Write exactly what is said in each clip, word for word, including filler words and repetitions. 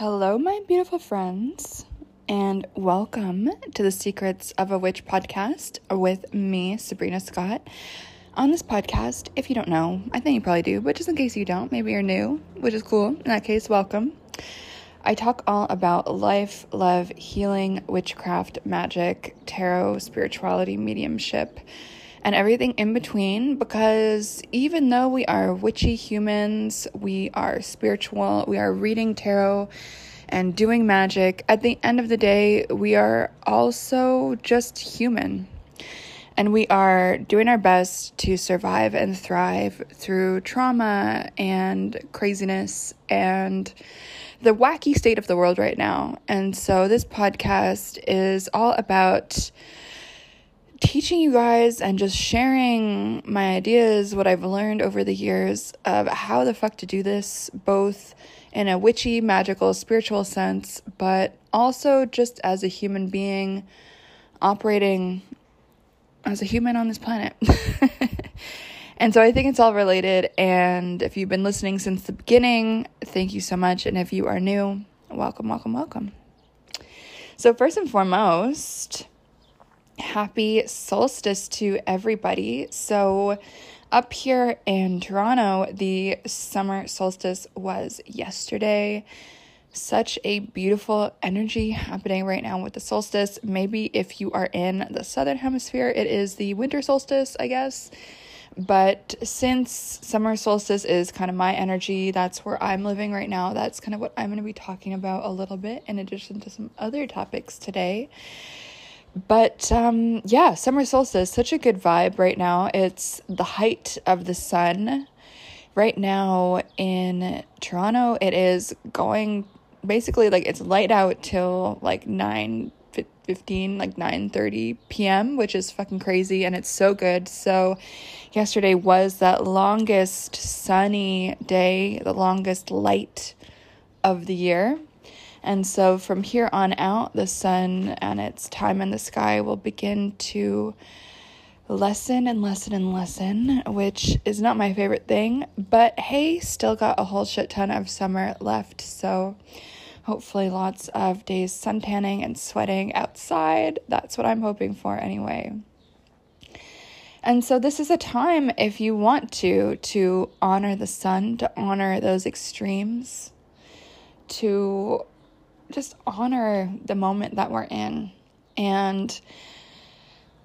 Hello, my beautiful friends, and welcome to the Secrets of a Witch podcast with me, Sabrina Scott. On this podcast, if you don't know, I think you probably do, but just in case you don't, maybe you're new, which is cool. In that case, welcome. I talk all about life, love, healing, witchcraft, magic, tarot, spirituality, mediumship, and everything in between, because even though we are witchy humans, we are spiritual, we are reading tarot and doing magic, at the end of the day, we are also just human. And we are doing our best to survive and thrive through trauma and craziness and the wacky state of the world right now. And so this podcast is all about teaching you guys and just sharing my ideas, what I've learned over the years of how the fuck to do this, both in a witchy, magical, spiritual sense, but also just as a human being operating as a human on this planet. And so I think it's all related. And if you've been listening since the beginning, thank you so much. And if you are new, welcome, welcome, welcome. So first and foremost, happy solstice to everybody. So up here in Toronto, the summer solstice was yesterday. Such a beautiful energy happening right now with the solstice. Maybe if you are in the southern hemisphere, it is the winter solstice, I guess. But since summer solstice is kind of my energy, that's where I'm living right now. That's kind of what I'm going to be talking about a little bit, in addition to some other topics today. But um, yeah, summer solstice, such a good vibe right now. It's the height of the sun. Right now in Toronto, it is going basically like it's light out till like nine fifteen, like nine thirty p.m., which is fucking crazy, and it's so good. So yesterday was that longest sunny day, the longest light of the year. And so from here on out, the sun and its time in the sky will begin to lessen and lessen and lessen, which is not my favorite thing. But hey, still got a whole shit ton of summer left. So hopefully lots of days suntanning and sweating outside. That's what I'm hoping for anyway. And so this is a time, if you want to, to honor the sun, to honor those extremes, to just honor the moment that we're in. And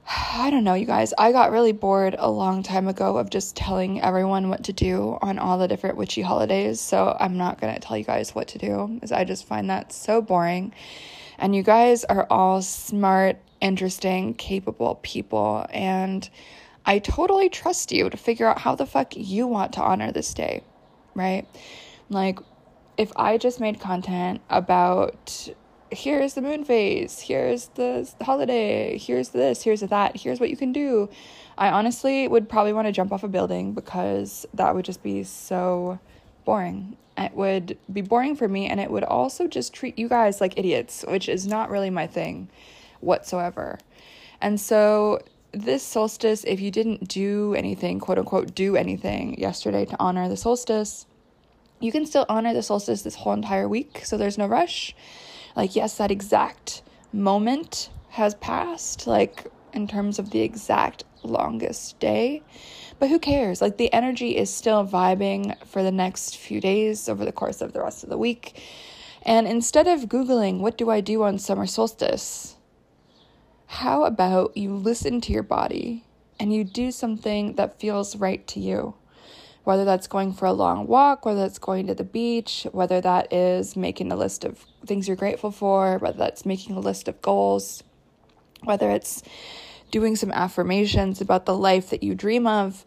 I don't know, you guys, I got really bored a long time ago of just telling everyone what to do on all the different witchy holidays, so I'm not going to tell you guys what to do, because I just find that so boring. And you guys are all smart, interesting, capable people, and I totally trust you to figure out how the fuck you want to honor this day, right? Like, if I just made content about, here's the moon phase, here's the holiday, here's this, here's that, here's what you can do, I honestly would probably want to jump off a building, because that would just be so boring. It would be boring for me, and it would also just treat you guys like idiots, which is not really my thing whatsoever. And so this solstice, if you didn't do anything, quote unquote, do anything yesterday to honor the solstice, you can still honor the solstice this whole entire week, so there's no rush. Like, yes, that exact moment has passed, like, in terms of the exact longest day, but who cares? Like, the energy is still vibing for the next few days over the course of the rest of the week. And instead of Googling, what do I do on summer solstice? How about you listen to your body and you do something that feels right to you? Whether that's going for a long walk, whether that's going to the beach, whether that is making a list of things you're grateful for, whether that's making a list of goals, whether it's doing some affirmations about the life that you dream of,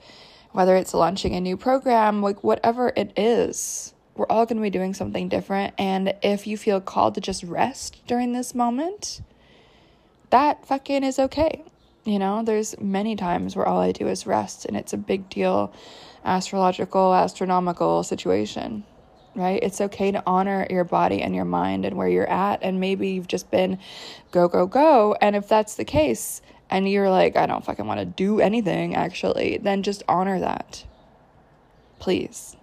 whether it's launching a new program, like whatever it is, we're all going to be doing something different. And if you feel called to just rest during this moment, that fucking is okay. You know, there's many times where all I do is rest, and it's a big deal, astrological, astronomical situation, right? It's okay to honor your body and your mind and where you're at. And maybe you've just been go, go, go. And if that's the case, and you're like, I don't fucking want to do anything, actually, then just honor that, please.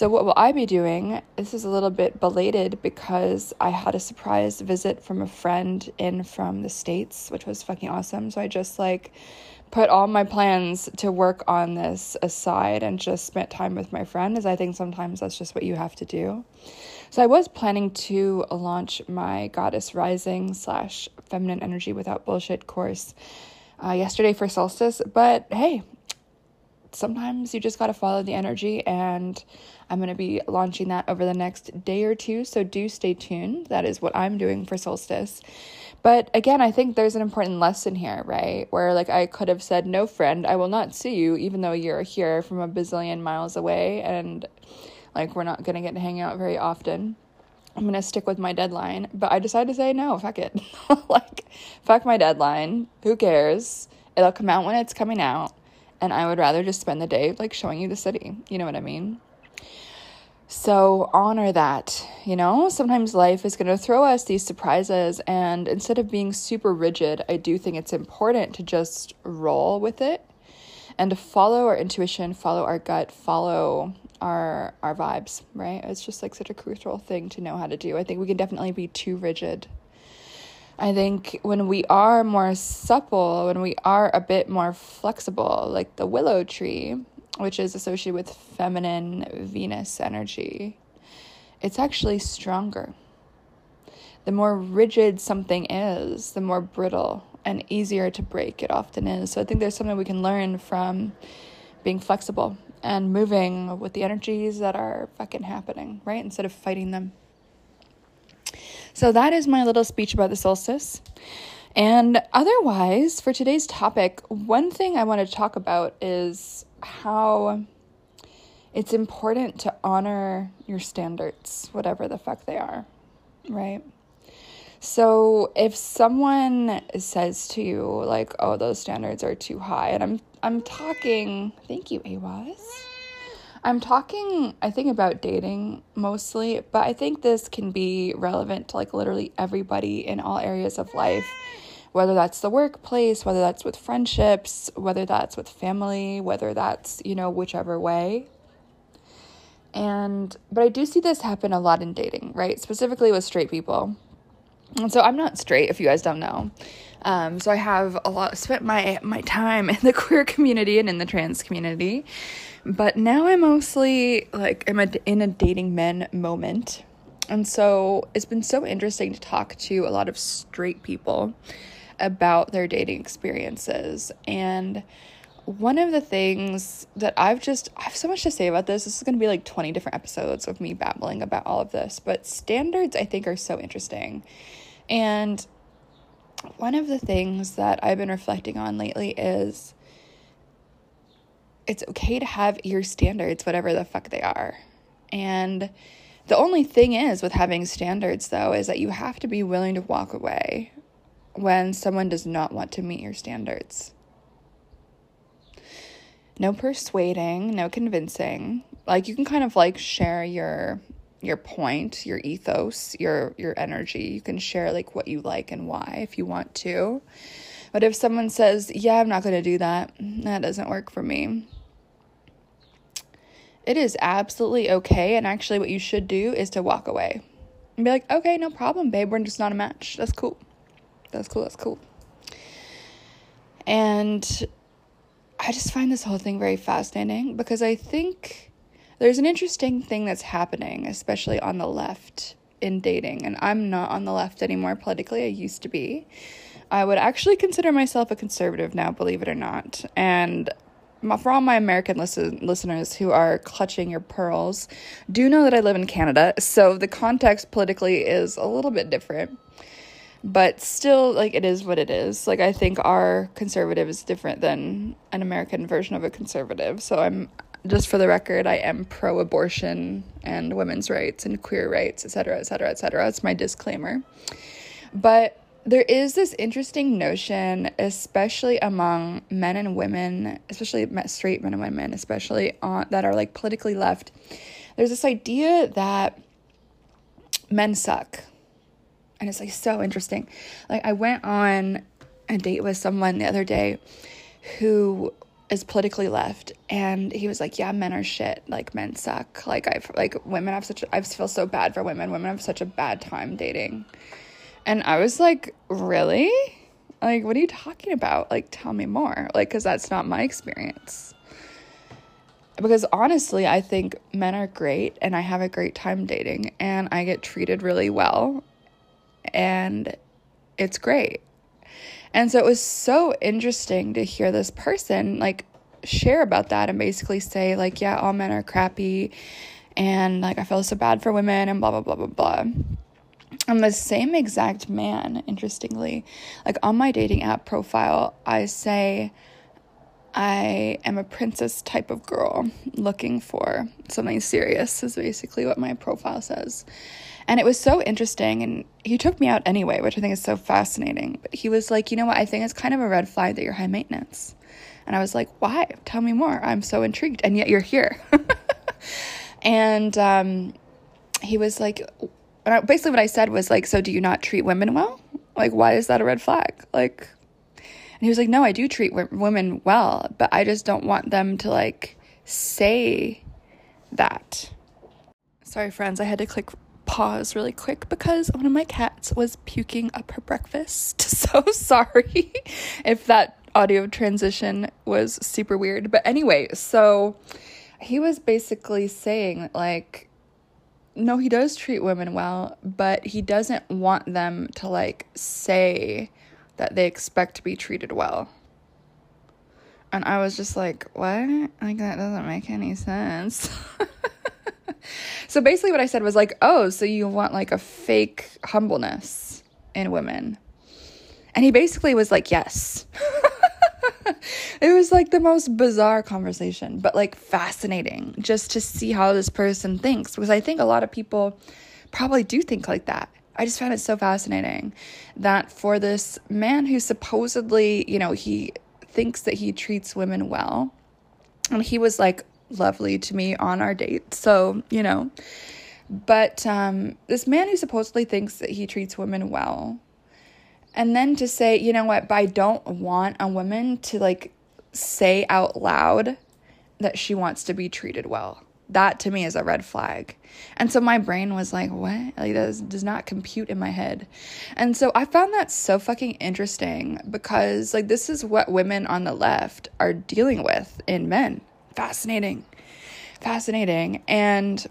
So what will I be doing? This is a little bit belated because I had a surprise visit from a friend in from the States, which was fucking awesome. So I just like put all my plans to work on this aside and just spent time with my friend, as I think sometimes that's just what you have to do. So I was planning to launch my Goddess Rising slash Feminine Energy Without Bullshit course uh, yesterday for solstice, but hey, sometimes you just got to follow the energy, and I'm going to be launching that over the next day or two, so do stay tuned. That is what I'm doing for solstice. But again, I think there's an important lesson here, right? Where like I could have said, no friend, I will not see you, even though you're here from a bazillion miles away, and like we're not going to get to hang out very often. I'm going to stick with my deadline. But I decided to say, no, fuck it. Like, fuck my deadline. Who cares? It'll come out when it's coming out. And I would rather just spend the day, like, showing you the city. You know what I mean? So honor that, you know? Sometimes life is going to throw us these surprises. And instead of being super rigid, I do think it's important to just roll with it and to follow our intuition, follow our gut, follow our our vibes, right? It's just, like, such a crucial thing to know how to do. I think we can definitely be too rigid. I think when we are more supple, when we are a bit more flexible, like the willow tree, which is associated with feminine Venus energy, it's actually stronger. The more rigid something is, the more brittle and easier to break it often is. So I think there's something we can learn from being flexible and moving with the energies that are fucking happening, right? Instead of fighting them. So that is my little speech about the solstice. And otherwise, for today's topic, one thing I want to talk about is how it's important to honor your standards, whatever the fuck they are, right? So if someone says to you, like, oh, those standards are too high, and I'm I'm talking, thank you, Awaz. I'm talking, I think, about dating mostly, but I think this can be relevant to, like, literally everybody in all areas of life, whether that's the workplace, whether that's with friendships, whether that's with family, whether that's, you know, whichever way. And, but I do see this happen a lot in dating, right? Specifically with straight people. And so I'm not straight, if you guys don't know. Um, so I have a lot spent my, my time in the queer community and in the trans community, but now I'm mostly like I'm a, in a dating men moment. And so it's been so interesting to talk to a lot of straight people about their dating experiences. And one of the things that I've just, I have so much to say about this. This is going to be like twenty different episodes of me babbling about all of this, but standards I think are so interesting. And one of the things that I've been reflecting on lately is it's okay to have your standards, whatever the fuck they are. And the only thing is with having standards, though, is that you have to be willing to walk away when someone does not want to meet your standards. No persuading, no convincing. Like, you can kind of, like, share your your point, your ethos, your, your energy. You can share, like, what you like and why if you want to. But if someone says, yeah, I'm not going to do that, that doesn't work for me, it is absolutely okay. And actually what you should do is to walk away and be like, okay, no problem, babe. We're just not a match. That's cool. That's cool. That's cool. And I just find this whole thing very fascinating because I think there's an interesting thing that's happening, especially on the left in dating. And I'm not on the left anymore politically. I used to be. I would actually consider myself a conservative now, believe it or not. And my, for all my American listen, listeners who are clutching your pearls, do know that I live in Canada. So the context politically is a little bit different. But still, like, it is what it is. Like, I think our conservative is different than an American version of a conservative. So I'm... Just for the record, I am pro-abortion and women's rights and queer rights, et cetera, et cetera, et cetera. That's my disclaimer. But there is this interesting notion, especially among men and women, especially straight men and women, especially on, that are, like, politically left. There's this idea that men suck. And it's, like, so interesting. Like, I went on a date with someone the other day who is politically left, and he was like, yeah, men are shit, like men suck, like I like women have such a, I feel so bad for women women have such a bad time dating. And I was like, really? Like, what are you talking about? Like, tell me more, like, because that's not my experience. Because honestly, I think men are great, and I have a great time dating, and I get treated really well, and it's great. And so it was so interesting to hear this person, like, share about that and basically say, like, yeah, all men are crappy, and, like, I feel so bad for women, and blah, blah, blah, blah, blah. I'm the same exact man, interestingly. Like, on my dating app profile, I say I am a princess type of girl looking for something serious, is basically what my profile says. And it was so interesting, and he took me out anyway, which I think is so fascinating. But he was like, you know what, I think it's kind of a red flag that you're high maintenance. And I was like, why? Tell me more. I'm so intrigued, and yet you're here. And um, he was like, basically what I said was like, so do you not treat women well? Like, why is that a red flag? Like... And he was like, no, I do treat w- women well, but I just don't want them to, like, say that. Sorry, friends, I had to click pause really quick because one of my cats was puking up her breakfast. So sorry if that audio transition was super weird. But anyway, so he was basically saying, like, no, he does treat women well, but he doesn't want them to, like, say that they expect to be treated well. And I was just like, what? Like, that doesn't make any sense. So basically what I said was like, oh, so you want like a fake humbleness in women. And he basically was like, yes. It was like the most bizarre conversation, but like fascinating just to see how this person thinks. Because I think a lot of people probably do think like that. I just found it so fascinating that for this man who supposedly, you know, he thinks that he treats women well, and he was like lovely to me on our date. So, you know, but um, this man who supposedly thinks that he treats women well, and then to say, you know what, but I don't want a woman to like say out loud that she wants to be treated well. That to me is a red flag. And so my brain was like, what? Like, that does not compute in my head. And so I found that so fucking interesting because, like, this is what women on the left are dealing with in men. Fascinating. Fascinating. And,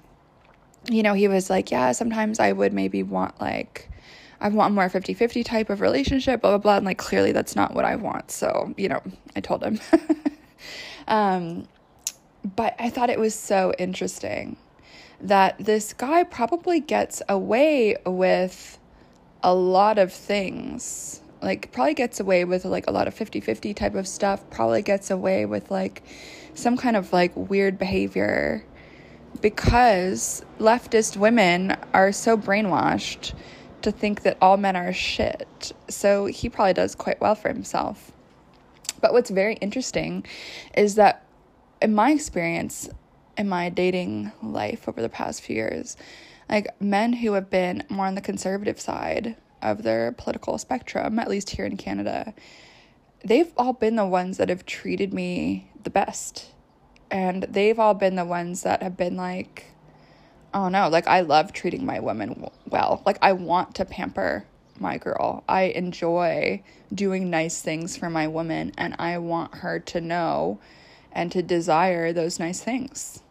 you know, he was like, yeah, sometimes I would maybe want, like, I want more fifty-fifty type of relationship, blah, blah, blah. And, like, clearly that's not what I want. So, you know, I told him. um... But I thought it was so interesting that this guy probably gets away with a lot of things, like probably gets away with like a lot of fifty-fifty type of stuff, probably gets away with like some kind of like weird behavior because leftist women are so brainwashed to think that all men are shit. So he probably does quite well for himself. But what's very interesting is that in my experience, in my dating life over the past few years, like men who have been more on the conservative side of their political spectrum, at least here in Canada, they've all been the ones that have treated me the best. And they've all been the ones that have been like, oh no, like I love treating my women well. Like I want to pamper my girl. I enjoy doing nice things for my woman, and I want her to know and to desire those nice things.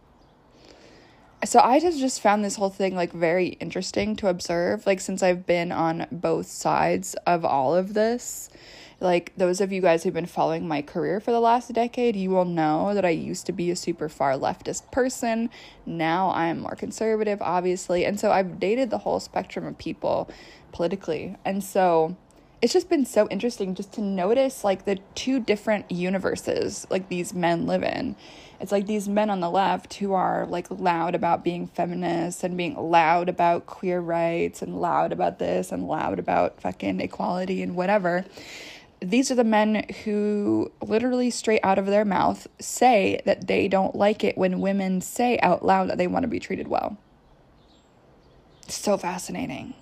So I just just found this whole thing like very interesting to observe, like since I've been on both sides of all of this. Like those of you guys who've been following my career for the last decade, you will know that I used to be a super far leftist person. Now I'm more conservative, obviously. And so I've dated the whole spectrum of people politically. And so it's just been so interesting just to notice like the two different universes like these men live in. It's like these men on the left who are like loud about being feminists and being loud about queer rights and loud about this and loud about fucking equality and whatever. These are the men who literally straight out of their mouth say that they don't like it when women say out loud that they want to be treated well. So fascinating,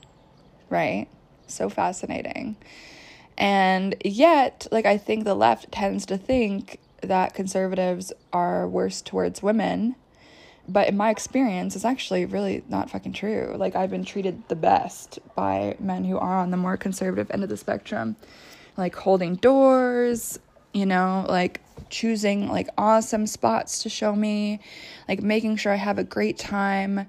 right? So fascinating. And yet, like, I think the left tends to think that conservatives are worse towards women, but in my experience, it's actually really not fucking true. Like, I've been treated the best by men who are on the more conservative end of the spectrum, like holding doors, you know, like choosing like awesome spots to show me, like making sure I have a great time,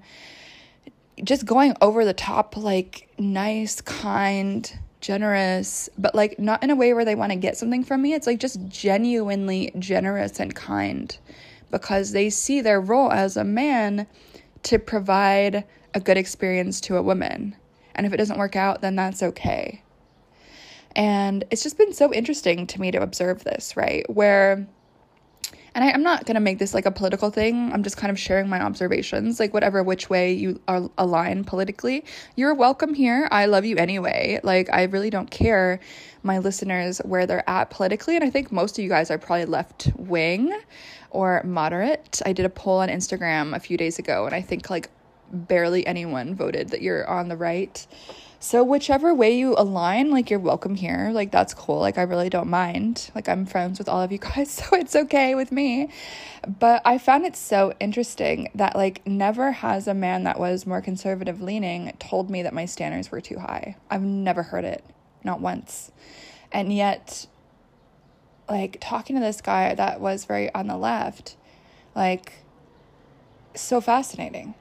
just going over the top, like nice, kind, generous, but like not in a way where they want to get something from me. It's like just genuinely generous and kind, because they see their role as a man to provide a good experience to a woman. And if it doesn't work out, then that's okay. And it's just been so interesting to me to observe this, right? Where, and I, I'm not going to make this like a political thing. I'm just kind of sharing my observations, like whatever, which way you are, align politically, you're welcome here. I love you anyway. Like, I really don't care, my listeners, where they're at politically. And I think most of you guys are probably left wing or moderate. I did a poll on Instagram a few days ago, and I think like barely anyone voted that you're on the right. So whichever way you align, like, you're welcome here. Like, that's cool. Like, I really don't mind. Like, I'm friends with all of you guys, so it's okay with me. But I found it so interesting that, like, never has a man that was more conservative leaning told me that my standards were too high. I've never heard it. Not once. And yet, like, talking to this guy that was very on the left, like, so fascinating.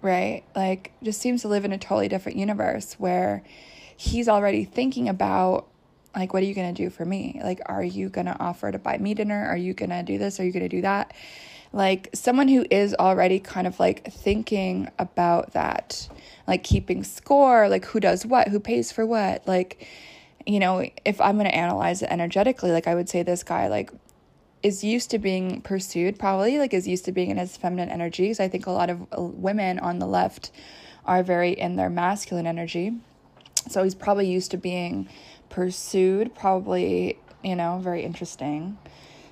Right? Like, just seems to live in a totally different universe where he's already thinking about, like, what are you going to do for me? Like, are you going to offer to buy me dinner? Are you going to do this? Are you going to do that? Like, someone who is already kind of, like, thinking about that, like, keeping score, like, who does what, who pays for what, like, you know, if I'm going to analyze it energetically, like, I would say this guy, like, is used to being pursued, probably, like, is used to being in his feminine energy. So I think a lot of women on the left are very in their masculine energy. So he's probably used to being pursued, probably, you know, very interesting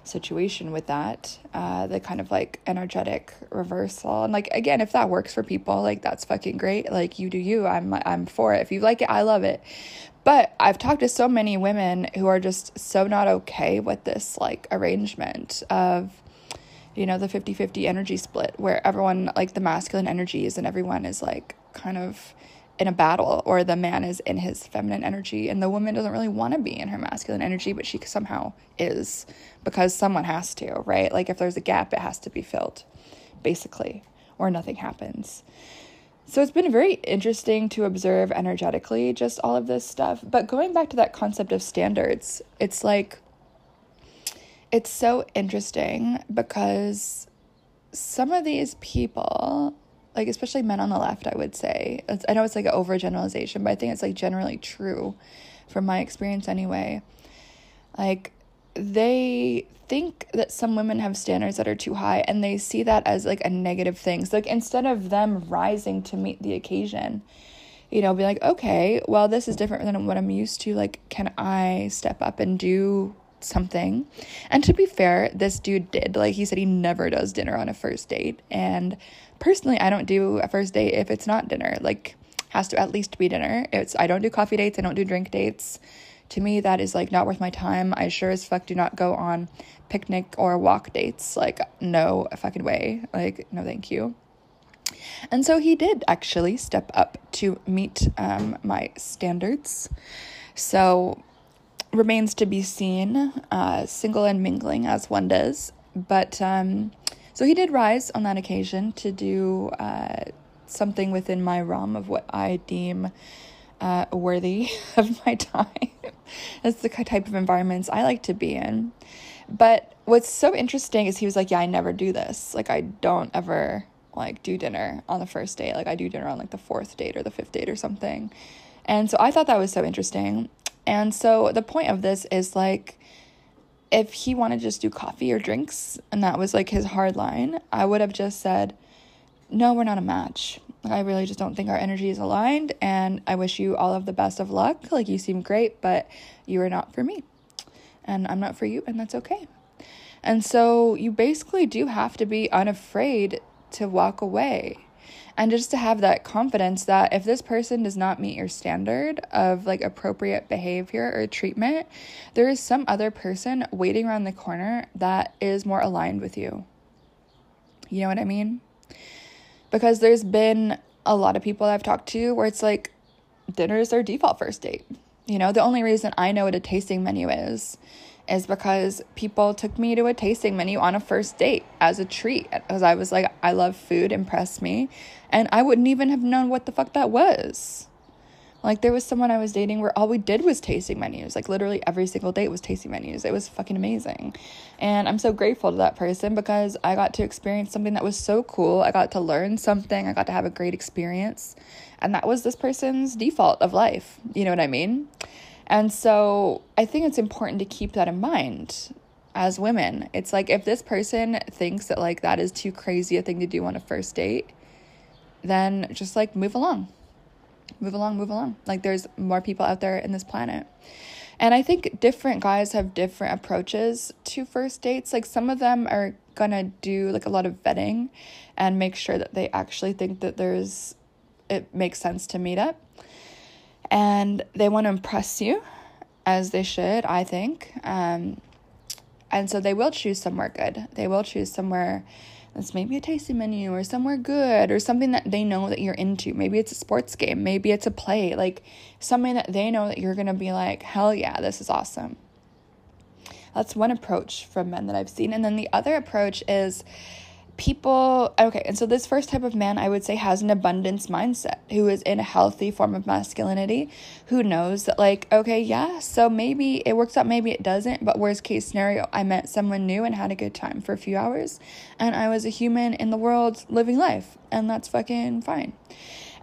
situation with that, uh, the kind of, like, energetic reversal. And, like, again, if that works for people, like, that's fucking great. Like, you do you. I'm, I'm for it. If you like it, I love it. But I've talked to so many women who are just so not okay with this, like, arrangement of, you know, the fifty-fifty energy split, where everyone, like, the masculine energy is, and everyone is, like, kind of in a battle, or the man is in his feminine energy and the woman doesn't really want to be in her masculine energy, but she somehow is, because someone has to, right? Like, if there's a gap, it has to be filled, basically, or nothing happens. So it's been very interesting to observe energetically just all of this stuff. But going back to that concept of standards, it's like, it's so interesting, because some of these people, like, especially men on the left, I would say, it's, I know it's like an overgeneralization, but I think it's like generally true from my experience anyway. Like, they think that some women have standards that are too high, and they see that as like a negative thing. So, like, instead of them rising to meet the occasion, you know, be like, okay, well, this is different than what I'm used to. Like, can I step up and do something? And to be fair, this dude did. Like, he said he never does dinner on a first date. And personally, I don't do a first date if it's not dinner. Like, has to at least be dinner. It's, I don't do coffee dates. I don't do drink dates. To me, that is, like, not worth my time. I sure as fuck do not go on picnic or walk dates. Like, no fucking way. Like, no thank you. And so he did actually step up to meet um, my standards. So, remains to be seen, uh, single and mingling as one does. But, um, so he did rise on that occasion to do uh, something within my realm of what I deem Uh, worthy of my time. That's the type of environments I like to be in. But what's so interesting is he was like, yeah, I never do this. Like, I don't ever, like, do dinner on the first date. Like, I do dinner on, like, the fourth date or the fifth date or something. And so I thought that was so interesting. And so the point of this is, like, if he wanted to just do coffee or drinks, and that was, like, his hard line, I would have just said, no, we're not a match. I really just don't think our energy is aligned, and I wish you all of the best of luck. Like, you seem great, but you are not for me, and I'm not for you, and that's okay. And so you basically do have to be unafraid to walk away. And just to have that confidence that if this person does not meet your standard of like appropriate behavior or treatment, there is some other person waiting around the corner that is more aligned with you. You know what I mean? Because there's been a lot of people I've talked to where it's like, dinner is their default first date. You know, the only reason I know what a tasting menu is, is because people took me to a tasting menu on a first date as a treat. Because I was like, I love food, impress me. And I wouldn't even have known what the fuck that was. Like, there was someone I was dating where all we did was tasting menus. Like, literally every single date was tasting menus. It was fucking amazing. And I'm so grateful to that person because I got to experience something that was so cool. I got to learn something. I got to have a great experience. And that was this person's default of life. You know what I mean? And so I think it's important to keep that in mind as women. It's like, if this person thinks that, like, that is too crazy a thing to do on a first date, then just, like, move along. Move along, move along. Like, there's more people out there in this planet. And I think different guys have different approaches to first dates. Like, some of them are gonna do, like, a lot of vetting and make sure that they actually think that there's, it makes sense to meet up. And they want to impress you, as they should, I think. Um, and so they will choose somewhere good. They will choose somewhere It's maybe a tasting menu or somewhere good or something that they know that you're into. Maybe it's a sports game. Maybe it's a play. Like, something that they know that you're going to be like, hell yeah, this is awesome. That's one approach from men that I've seen. And then the other approach is people... Okay, and so this first type of man, I would say, has an abundance mindset, who is in a healthy form of masculinity, who knows that, like, okay, yeah, so maybe it works out, maybe it doesn't, but worst case scenario, I met someone new and had a good time for a few hours, and I was a human in the world living life, and that's fucking fine.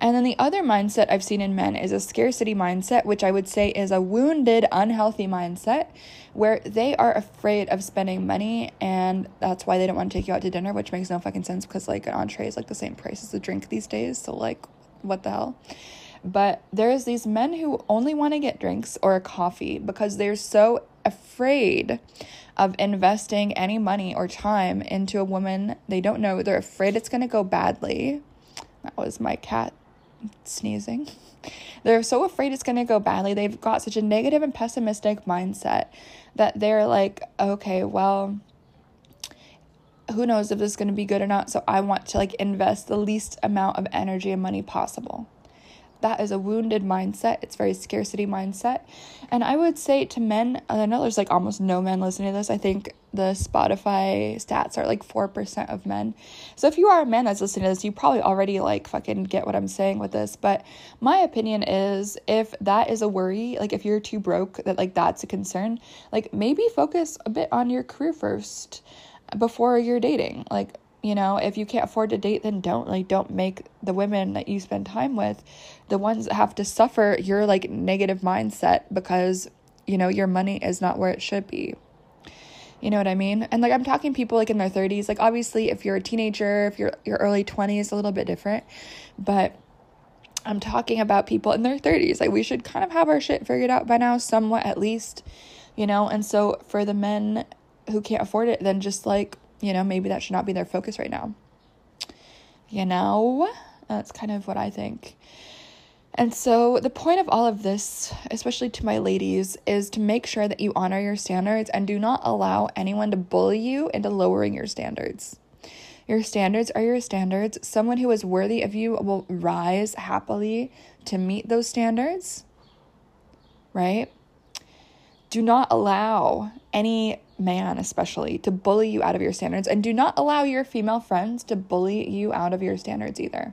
And then the other mindset I've seen in men is a scarcity mindset, which I would say is a wounded, unhealthy mindset where they are afraid of spending money, and that's why they don't want to take you out to dinner, which makes no fucking sense because, like, an entree is, like, the same price as a drink these days, so, like, what the hell? But there's these men who only want to get drinks or a coffee because they're so afraid of investing any money or time into a woman they don't know. They're afraid it's going to go badly. That was my cat sneezing. They're so afraid it's going to go badly. They've got such a negative and pessimistic mindset that they're like, okay, well, who knows if this is going to be good or not, so I want to, like, invest the least amount of energy and money possible. That is a wounded mindset. It's very scarcity mindset. And I would say to men, and I know there's, like, almost no men listening to this. I think the Spotify stats are, like, four percent of men. So if you are a man that's listening to this, you probably already, like, fucking get what I'm saying with this. But my opinion is, if that is a worry, like, if you're too broke, that, like, that's a concern, like, maybe focus a bit on your career first before you're dating. Like, you know, if you can't afford to date, then don't, like, don't make the women that you spend time with the ones that have to suffer your, like, negative mindset because, you know, your money is not where it should be. You know what I mean? And, like, I'm talking people, like, in their thirties. Like, obviously, if you're a teenager, if you're your early twenties, a little bit different. But I'm talking about people in their thirties. Like, we should kind of have our shit figured out by now, somewhat at least, you know? And so for the men who can't afford it, then just, like, you know, maybe that should not be their focus right now. You know, that's kind of what I think. And so the point of all of this, especially to my ladies, is to make sure that you honor your standards and do not allow anyone to bully you into lowering your standards. Your standards are your standards. Someone who is worthy of you will rise happily to meet those standards, right? Do not allow any man especially to bully you out of your standards, and do not allow your female friends to bully you out of your standards either.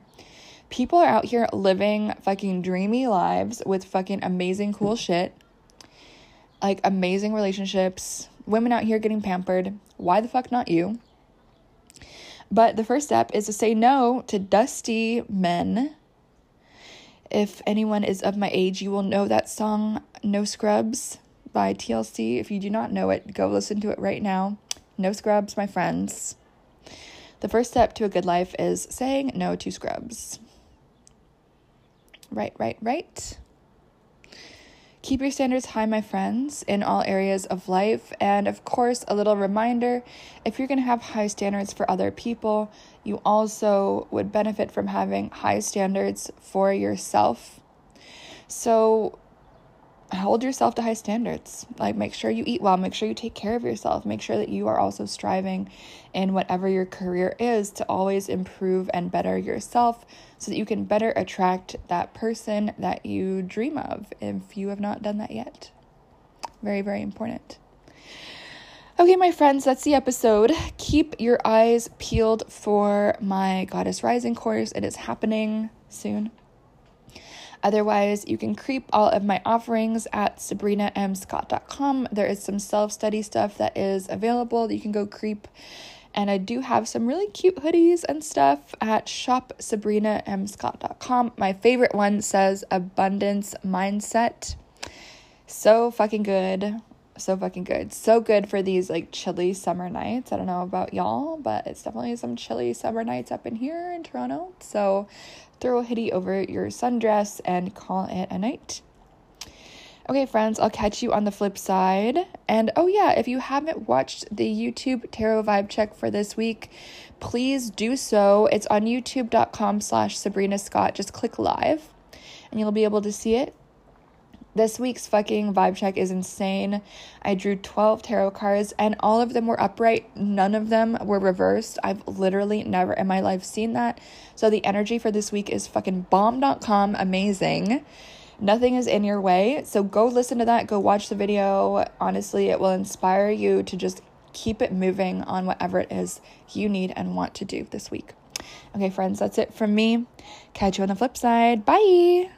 People are out here living fucking dreamy lives with fucking amazing cool shit, like amazing relationships, women out here getting pampered. Why the fuck not you? But the first step is to say no to dusty men. If anyone is of my age, you will know that song No Scrubs by T L C. If you do not know it, go listen to it right now. No scrubs, my friends. The first step to a good life is saying no to scrubs. Right, right, right. Keep your standards high, my friends, in all areas of life. And of course, a little reminder, if you're going to have high standards for other people, you also would benefit from having high standards for yourself. So hold yourself to high standards. Like, make sure you eat well, make sure you take care of yourself, make sure that you are also striving in whatever your career is to always improve and better yourself so that you can better attract that person that you dream of if you have not done that yet. Very, very important. Okay, my friends, that's the episode. Keep your eyes peeled for my Goddess Rising course. It is happening soon. Otherwise, you can creep all of my offerings at sabrina m scott dot com. There is some self-study stuff that is available that you can go creep. And I do have some really cute hoodies and stuff at shop sabrina m scott dot com. My favorite one says abundance mindset. So fucking good. So fucking good. So good for these like chilly summer nights. I don't know about y'all, but it's definitely some chilly summer nights up in here in Toronto. So throw a hoodie over your sundress and call it a night. Okay, friends, I'll catch you on the flip side. And oh yeah, if you haven't watched the YouTube Tarot Vibe Check for this week, please do so. It's on youtube dot com slash Sabrina Scott. Just click live and you'll be able to see it. This week's fucking vibe check is insane. I drew twelve tarot cards and all of them were upright. None of them were reversed. I've literally never in my life seen that. So the energy for this week is fucking bomb dot com. Amazing. Nothing is in your way. So go listen to that. Go watch the video. Honestly, it will inspire you to just keep it moving on whatever it is you need and want to do this week. Okay, friends, that's it from me. Catch you on the flip side. Bye.